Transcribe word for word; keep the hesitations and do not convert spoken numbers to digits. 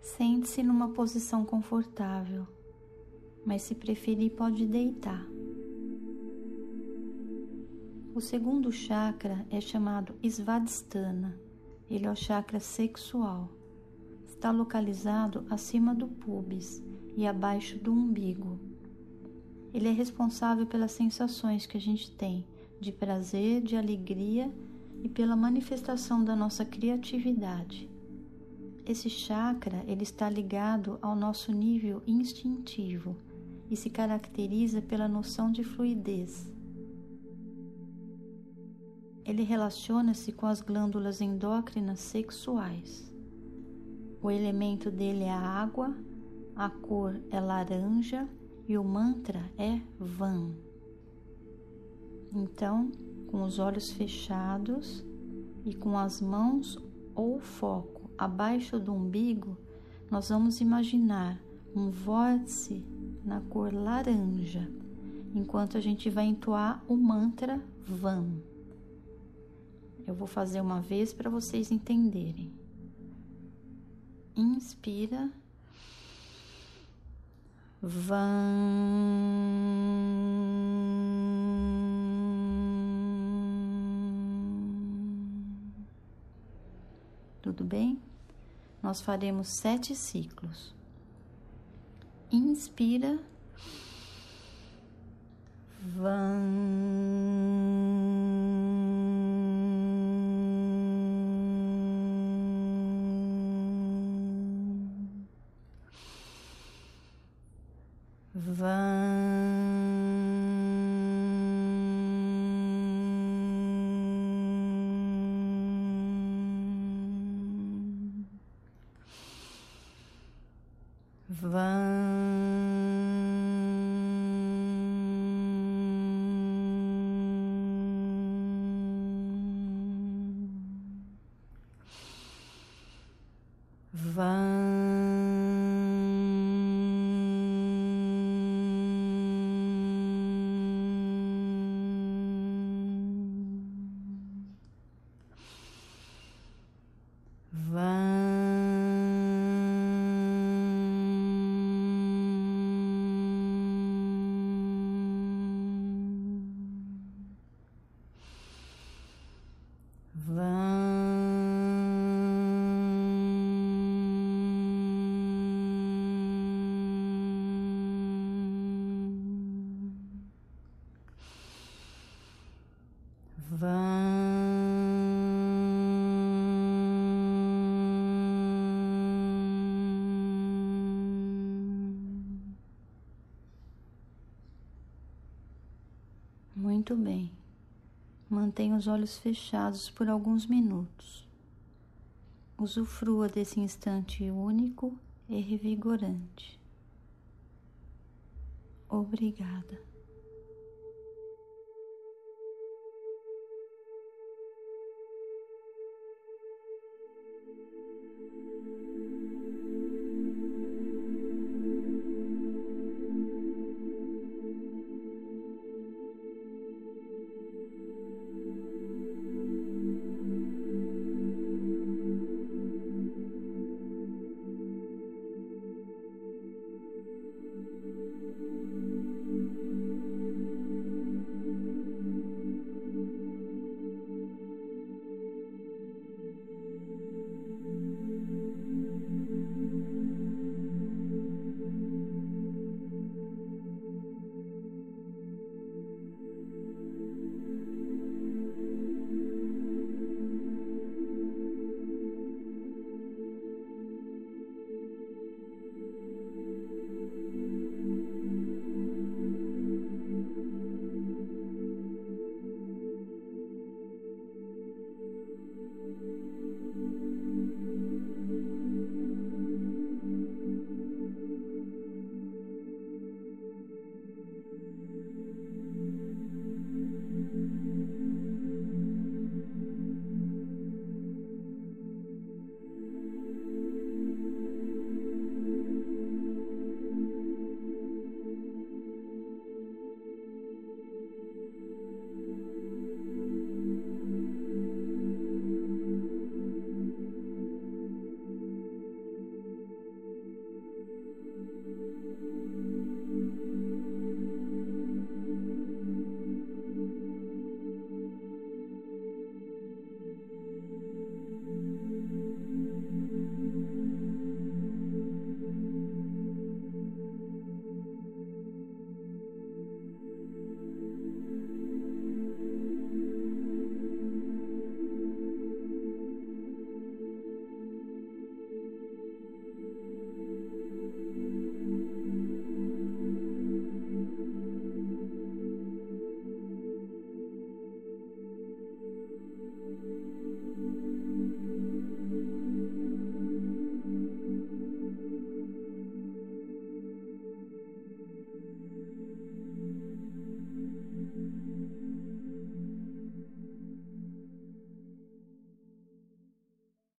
Sente-se numa posição confortável, mas se preferir pode deitar. O segundo chakra é chamado Svadisthana, ele é o chakra sexual. Está localizado acima do púbis e abaixo do umbigo. Ele é responsável pelas sensações que a gente tem, de prazer, de alegria e pela manifestação da nossa criatividade. Esse chakra ele está ligado ao nosso nível instintivo e se caracteriza pela noção de fluidez. Ele relaciona-se com as glândulas endócrinas sexuais. O elemento dele é a água, a cor é laranja e o mantra é Vam. Então, com os olhos fechados e com as mãos ou foco abaixo do umbigo, nós vamos imaginar um vórtice na cor laranja, enquanto a gente vai entoar o mantra Vam. Eu vou fazer uma vez para vocês entenderem. Inspira. Vam. Tudo bem? Nós faremos sete ciclos. Inspira. Vam. Vam. Vam. Vam. Muito bem, mantenha os olhos fechados por alguns minutos. Usufrua desse instante único e revigorante. Obrigada.